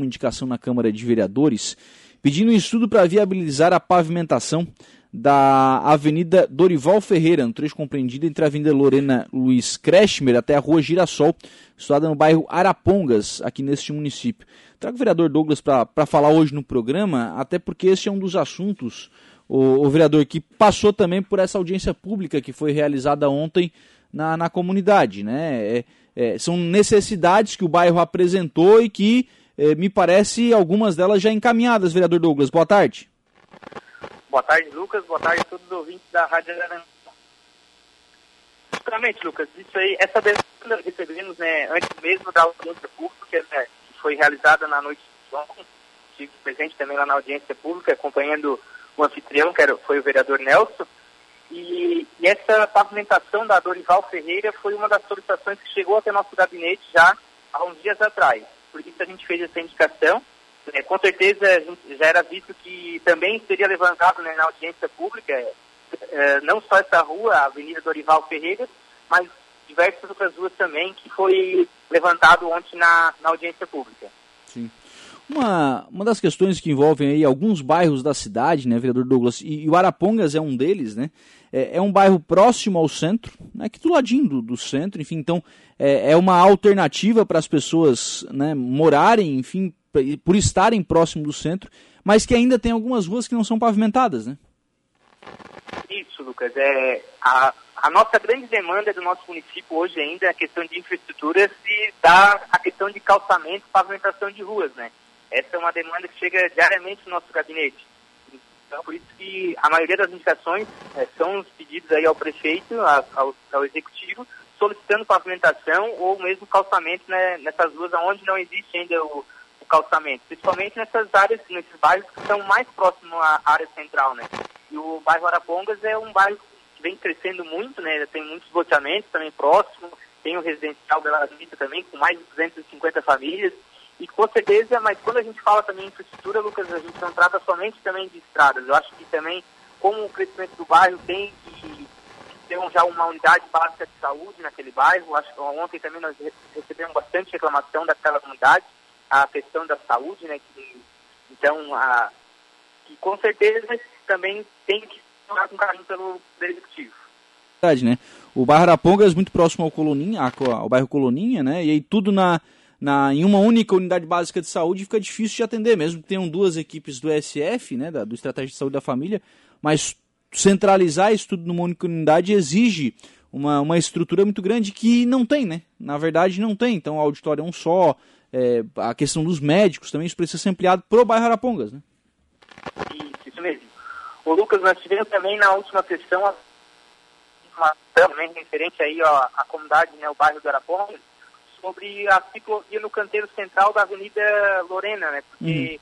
uma indicação na Câmara de Vereadores, pedindo um estudo para viabilizar a pavimentação da Avenida Dorival Ferreira, no trecho compreendido entre a Avenida Lorena Luiz Kretschmer até a Rua Girassol, situada no bairro Arapongas, aqui neste município. Trago o vereador Douglas para falar hoje no programa, até porque esse é um dos assuntos, o vereador, que passou também por essa audiência pública que foi realizada ontem na comunidade, né? São necessidades que o bairro apresentou e que, me parece, algumas delas já encaminhadas, vereador Douglas. Boa tarde. Boa tarde, Lucas. Boa tarde a todos os ouvintes da Rádio Araújo. Justamente, Lucas, isso aí, essa demanda recebemos, né, antes mesmo da audiência pública, né, que foi realizada na noite de ontem. Estive presente também lá na audiência pública, acompanhando o anfitrião, que foi o vereador Nelson. E essa pavimentação da Dorival Ferreira foi uma das solicitações que chegou até nosso gabinete já há uns dias atrás. Por isso a gente fez essa indicação. Com certeza já era visto que também seria levantado, né, na audiência pública, não só essa rua, a Avenida Dorival Ferreira, mas diversas outras ruas também que foi levantado ontem na audiência pública. Sim. Uma das questões que envolvem aí alguns bairros da cidade, né, vereador Douglas, e o Arapongas é um deles, né? É um bairro próximo ao centro, né, aqui do ladinho do centro, enfim, então é uma alternativa para as pessoas, né, morarem, enfim, por estarem próximo do centro, mas que ainda tem algumas ruas que não são pavimentadas, né? Isso, Lucas. A nossa grande demanda do nosso município hoje ainda é a questão de infraestrutura, se dá a questão de calçamento, pavimentação de ruas, né? Essa é uma demanda que chega diariamente no nosso gabinete. Então, por isso que a maioria das indicações são os pedidos aí ao prefeito, ao executivo, solicitando pavimentação ou mesmo calçamento, né, nessas ruas onde não existe ainda o calçamento, principalmente nessas áreas, nesses bairros que são mais próximos à área central, né? E o bairro Arapongas é um bairro que vem crescendo muito, né? Tem muitos loteamentos também próximo, tem o residencial Bela Vista também, com mais de 250 famílias. E com certeza, mas quando a gente fala também em infraestrutura, Lucas, a gente não trata somente também de estradas. Eu acho que também, como o crescimento do bairro tem que ter já uma unidade básica de saúde naquele bairro, acho que ontem também nós recebemos bastante reclamação daquela unidade, a questão da saúde, né? Que com certeza também tem que tomar um caminho pelo executivo. Verdade, né? O bairro Arapongas é muito próximo ao Coloninha, ao bairro Coloninha, né? E aí tudo em uma única unidade básica de saúde fica difícil de atender, mesmo que tenham duas equipes do ESF, né, do Estratégia de Saúde da Família, mas centralizar isso tudo numa única unidade exige uma estrutura muito grande que não tem, né? Na verdade não tem, então o auditório é um só, a questão dos médicos também, isso precisa ser ampliado pro bairro Arapongas, né? Isso mesmo. Ô Lucas, nós tivemos também na última sessão também referente aí à comunidade, né, o bairro do Arapongas, sobre a ciclovia no canteiro central da Avenida Lorena, né? Porque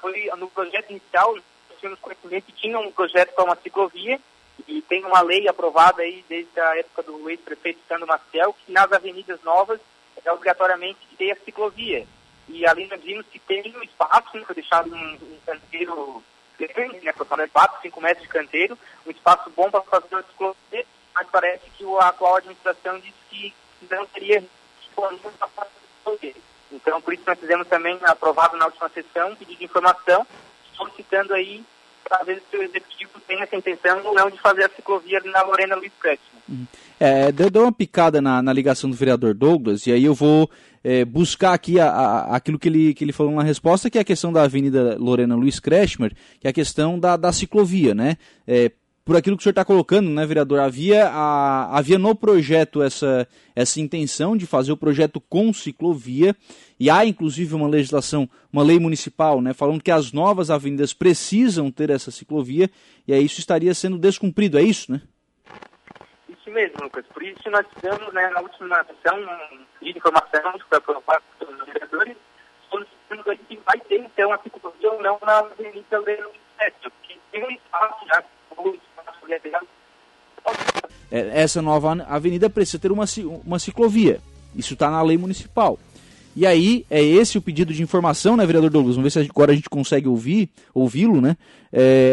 foi no projeto inicial, nós tínhamos conhecimento que tinha um projeto para uma ciclovia e tem uma lei aprovada aí desde a época do ex-prefeito Sandro Marcel, que nas avenidas novas é obrigatoriamente ter a ciclovia. E ali nós vimos que tem um espaço, foi deixado um canteiro grande, né? Por falar de 4, 5 metros de canteiro, um espaço bom para fazer a ciclovia, mas parece que a atual administração disse que não teria. Então, por isso nós fizemos também, aprovado na última sessão, um pedido de informação, solicitando aí, para ver se o executivo tem essa intenção ou não de fazer a ciclovia na Lorena Luiz Kretschmer. Deu uma picada na ligação do vereador Douglas, e aí eu vou buscar aqui aquilo que ele falou na resposta, que é a questão da Avenida Lorena Luiz Kretschmer, que é a questão da ciclovia, né? Por aquilo que o senhor está colocando, né, vereador, havia no projeto essa intenção de fazer o projeto com ciclovia, e há inclusive uma legislação, uma lei municipal, né, falando que as novas avenidas precisam ter essa ciclovia, e aí isso estaria sendo descumprido, é isso, né? Isso mesmo, Lucas. Por isso nós fizemos, né, na última sessão, um pedido de informação que foi aprovado por todos os vereadores, solicitando que vai ter, então, a ciclovia ou não na Avenida Lorena Luiz Kretschmer, porque tem um espaço já. Essa nova avenida precisa ter uma ciclovia. Isso está na lei municipal. E aí, é esse o pedido de informação, né, vereador Douglas? Vamos ver se agora a gente consegue ouvi-lo, né?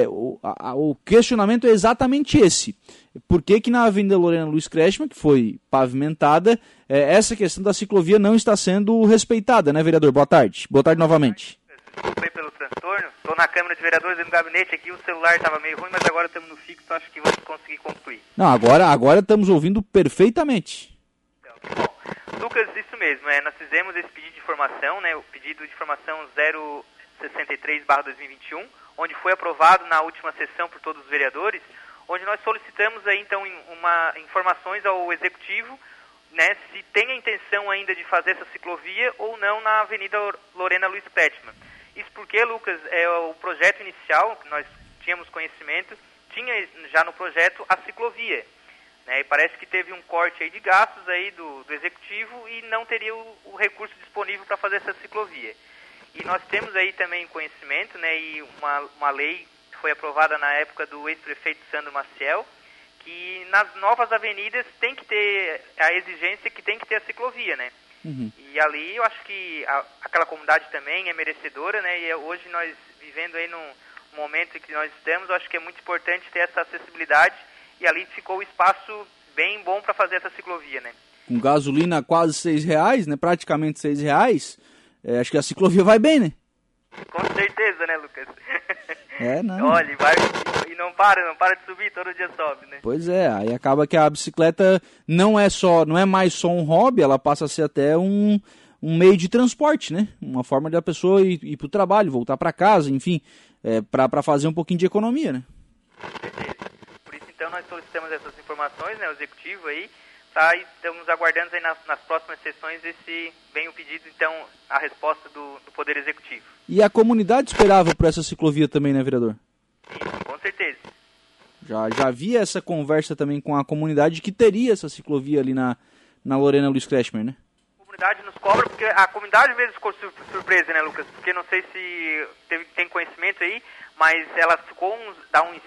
O questionamento é exatamente esse. Por que que na Avenida Lorena Luiz Kretschmer, que foi pavimentada, essa questão da ciclovia não está sendo respeitada, né, vereador? Boa tarde. Boa tarde novamente. Desculpei pelo transtorno. Estou na Câmara de Vereadores, no gabinete aqui, o celular estava meio ruim, mas agora estamos no fixo, acho que vamos conseguir concluir. Não, agora estamos ouvindo perfeitamente. Então, bom, Lucas, isso mesmo, nós fizemos esse pedido de informação, né, o pedido de informação 063/2021, onde foi aprovado na última sessão por todos os vereadores, onde nós solicitamos aí, então, informações ao Executivo, né, se tem a intenção ainda de fazer essa ciclovia ou não na Avenida Lorena Luiz Kretschmer. Isso porque, Lucas, o projeto inicial, que nós tínhamos conhecimento, tinha já no projeto a ciclovia, né, e parece que teve um corte aí de gastos aí do Executivo e não teria o recurso disponível para fazer essa ciclovia. E nós temos aí também conhecimento, né, e uma lei que foi aprovada na época do ex-prefeito Sandro Marcel, que nas novas avenidas tem que ter a exigência que tem que ter a ciclovia, né? Uhum. E ali eu acho que aquela comunidade também é merecedora, né? E hoje nós, vivendo aí num momento que nós estamos, eu acho que é muito importante ter essa acessibilidade e ali ficou o espaço bem bom para fazer essa ciclovia, né? Com gasolina quase R$6, né? Praticamente R$6. Acho que a ciclovia vai bem, né? Com certeza, né, Lucas? Não. Olha, vai e não para de subir, todo dia sobe, né? Pois é, aí acaba que a bicicleta não é mais só um hobby, ela passa a ser até um meio de transporte, né? Uma forma de a pessoa ir pro trabalho, voltar para casa, enfim, para fazer um pouquinho de economia, né? Por isso, então, nós solicitamos essas informações, né, o executivo aí, tá? E estamos aguardando aí nas próximas sessões o pedido, então, a resposta do Poder Executivo. E a comunidade esperava por essa ciclovia também, né, vereador? Sim, com certeza. Já havia essa conversa também com a comunidade que teria essa ciclovia ali na Lorena Luiz Kretschmer, né? A comunidade nos cobra, porque a comunidade mesmo ficou surpresa, né, Lucas? Porque não sei se tem conhecimento aí, mas ela ficou uns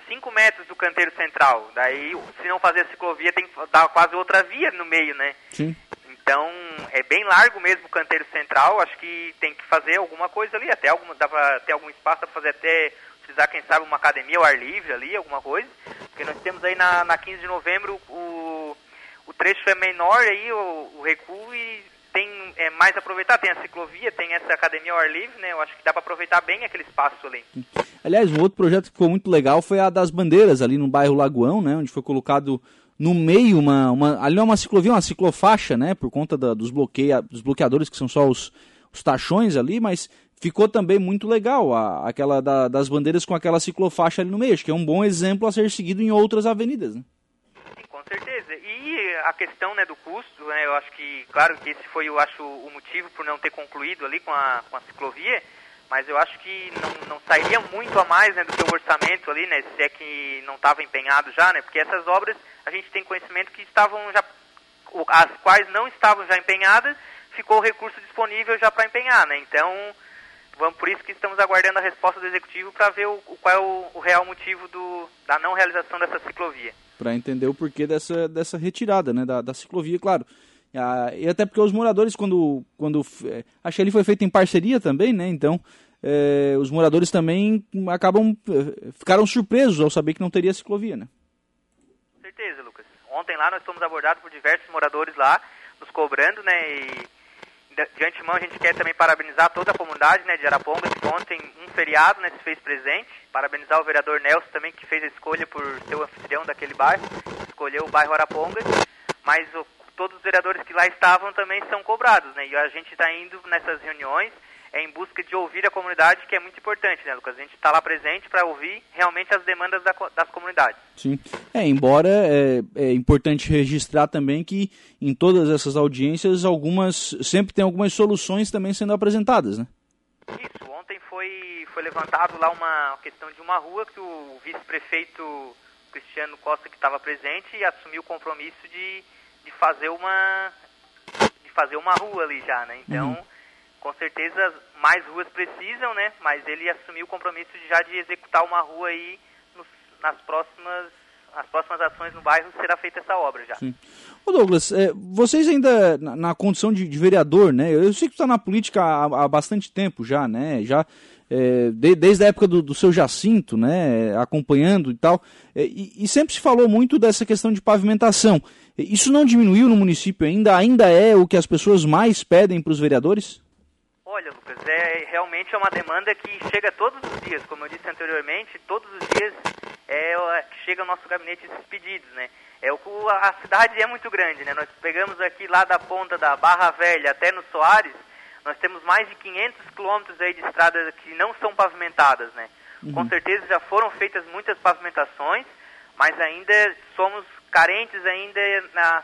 5 metros do canteiro central. Daí, se não fazer a ciclovia, tem que dar quase outra via no meio, né? Sim. Então, é bem largo mesmo o canteiro central. Acho que tem que fazer alguma coisa ali. Dá para ter algum espaço para fazer até... precisar, quem sabe, uma academia ao ar livre ali, alguma coisa. Porque nós temos aí na 15 de novembro o trecho é menor aí, o recuo, e tem mais aproveitar. Tem a ciclovia, tem essa academia ao ar livre, né? Eu acho que dá para aproveitar bem aquele espaço ali. Aliás, um outro projeto que ficou muito legal foi a das bandeiras ali no bairro Lagoão, né? Onde foi colocado no meio ali não é uma ciclovia, é uma ciclofaixa, né? Por conta dos bloqueadores, que são só os tachões ali, mas... ficou também muito legal aquela das bandeiras com aquela ciclofaixa ali no meio. Acho que é um bom exemplo a ser seguido em outras avenidas, né? Sim, com certeza. E a questão, né, do custo, né, eu acho que, claro, que esse foi, eu acho, o motivo por não ter concluído ali com a ciclovia, mas eu acho que não sairia muito a mais, né, do seu orçamento ali, né, se é que não estava empenhado já, né, porque essas obras a gente tem conhecimento que estavam já, as quais não estavam já empenhadas, ficou o recurso disponível já para empenhar, né, então... Vamos, por isso que estamos aguardando a resposta do Executivo para ver qual é o real motivo da não realização dessa ciclovia. Para entender o porquê dessa retirada, né, da ciclovia, claro. E até porque os moradores, quando acho que ele foi feito em parceria também, né? Então, os moradores também ficaram surpresos ao saber que não teria ciclovia, né? Com certeza, Lucas. Ontem lá nós fomos abordados por diversos moradores lá, nos cobrando, né, De antemão, a gente quer também parabenizar toda a comunidade, né, de Arapongas, que ontem um feriado, né, se fez presente. Parabenizar o vereador Nelson também, que fez a escolha por ser o anfitrião daquele bairro, escolheu o bairro Arapongas. Mas todos os vereadores que lá estavam também são cobrados, né, e a gente está indo nessas reuniões em busca de ouvir a comunidade, que é muito importante, né, Lucas? A gente está lá presente para ouvir realmente as demandas das comunidades. Sim, embora é importante registrar também que em todas essas audiências, sempre tem algumas soluções também sendo apresentadas, né? Isso, ontem foi levantado lá uma questão de uma rua que o vice-prefeito Cristiano Costa, que estava presente, assumiu o compromisso de fazer uma rua ali já, né? Então... Uhum. Com certeza mais ruas precisam, né? Mas ele assumiu o compromisso de executar uma rua aí nas próximas as próximas ações no bairro será feita essa obra já. Sim. Ô Douglas, vocês ainda na condição de vereador, né? Eu sei que você está na política há bastante tempo já, né? Já desde a época do seu Jacinto, né? Acompanhando e tal. E sempre se falou muito dessa questão de pavimentação. Isso não diminuiu no município ainda? Ainda é o que as pessoas mais pedem para os vereadores? Olha, Lucas, realmente é uma demanda que chega todos os dias, como eu disse anteriormente, todos os dias chega ao nosso gabinete esses pedidos, né? A cidade é muito grande, né? Nós pegamos aqui lá da ponta da Barra Velha até no Soares, nós temos mais de 500 quilômetros aí de estradas que não são pavimentadas, né? Uhum. Com certeza já foram feitas muitas pavimentações, mas ainda somos carentes ainda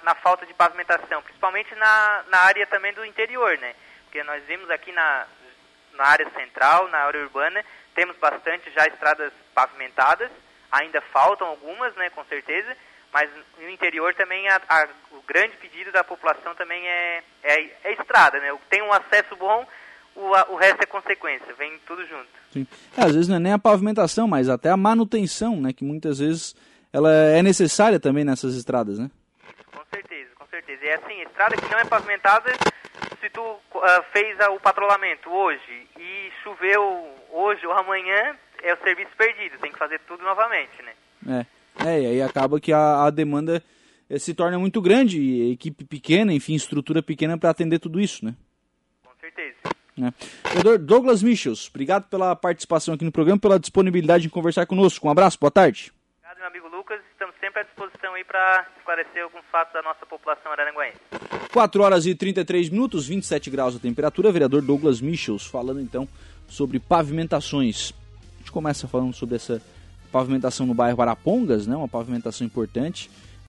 na falta de pavimentação, principalmente na área também do interior, né? Porque nós vimos aqui na área central, na área urbana, temos bastante já estradas pavimentadas, ainda faltam algumas, né, com certeza, mas no interior também o grande pedido da população também é estrada, né? Tem um acesso bom, o resto é consequência, vem tudo junto. Sim. Às vezes não é nem a pavimentação, mas até a manutenção, né, que muitas vezes ela é necessária também nessas estradas, né? Com certeza, com certeza. E assim, estrada que não é pavimentada... Se tu fez o patrulhamento hoje e choveu hoje ou amanhã, é o serviço perdido, tem que fazer tudo novamente, né? E aí acaba que a demanda se torna muito grande, e equipe pequena, enfim, estrutura pequena para atender tudo isso, né? Com certeza. Vereador Douglas Michels, obrigado pela participação aqui no programa, pela disponibilidade em conversar conosco. Um abraço, boa tarde. Obrigado, meu amigo Lucas. Estamos sempre à disposição aí para esclarecer alguns fatos da nossa população araranguense. 4 horas e 33 minutos, 27 graus a temperatura. Vereador Douglas Michels falando então sobre pavimentações. A gente começa falando sobre essa pavimentação no bairro Arapongas, né? Uma pavimentação importante.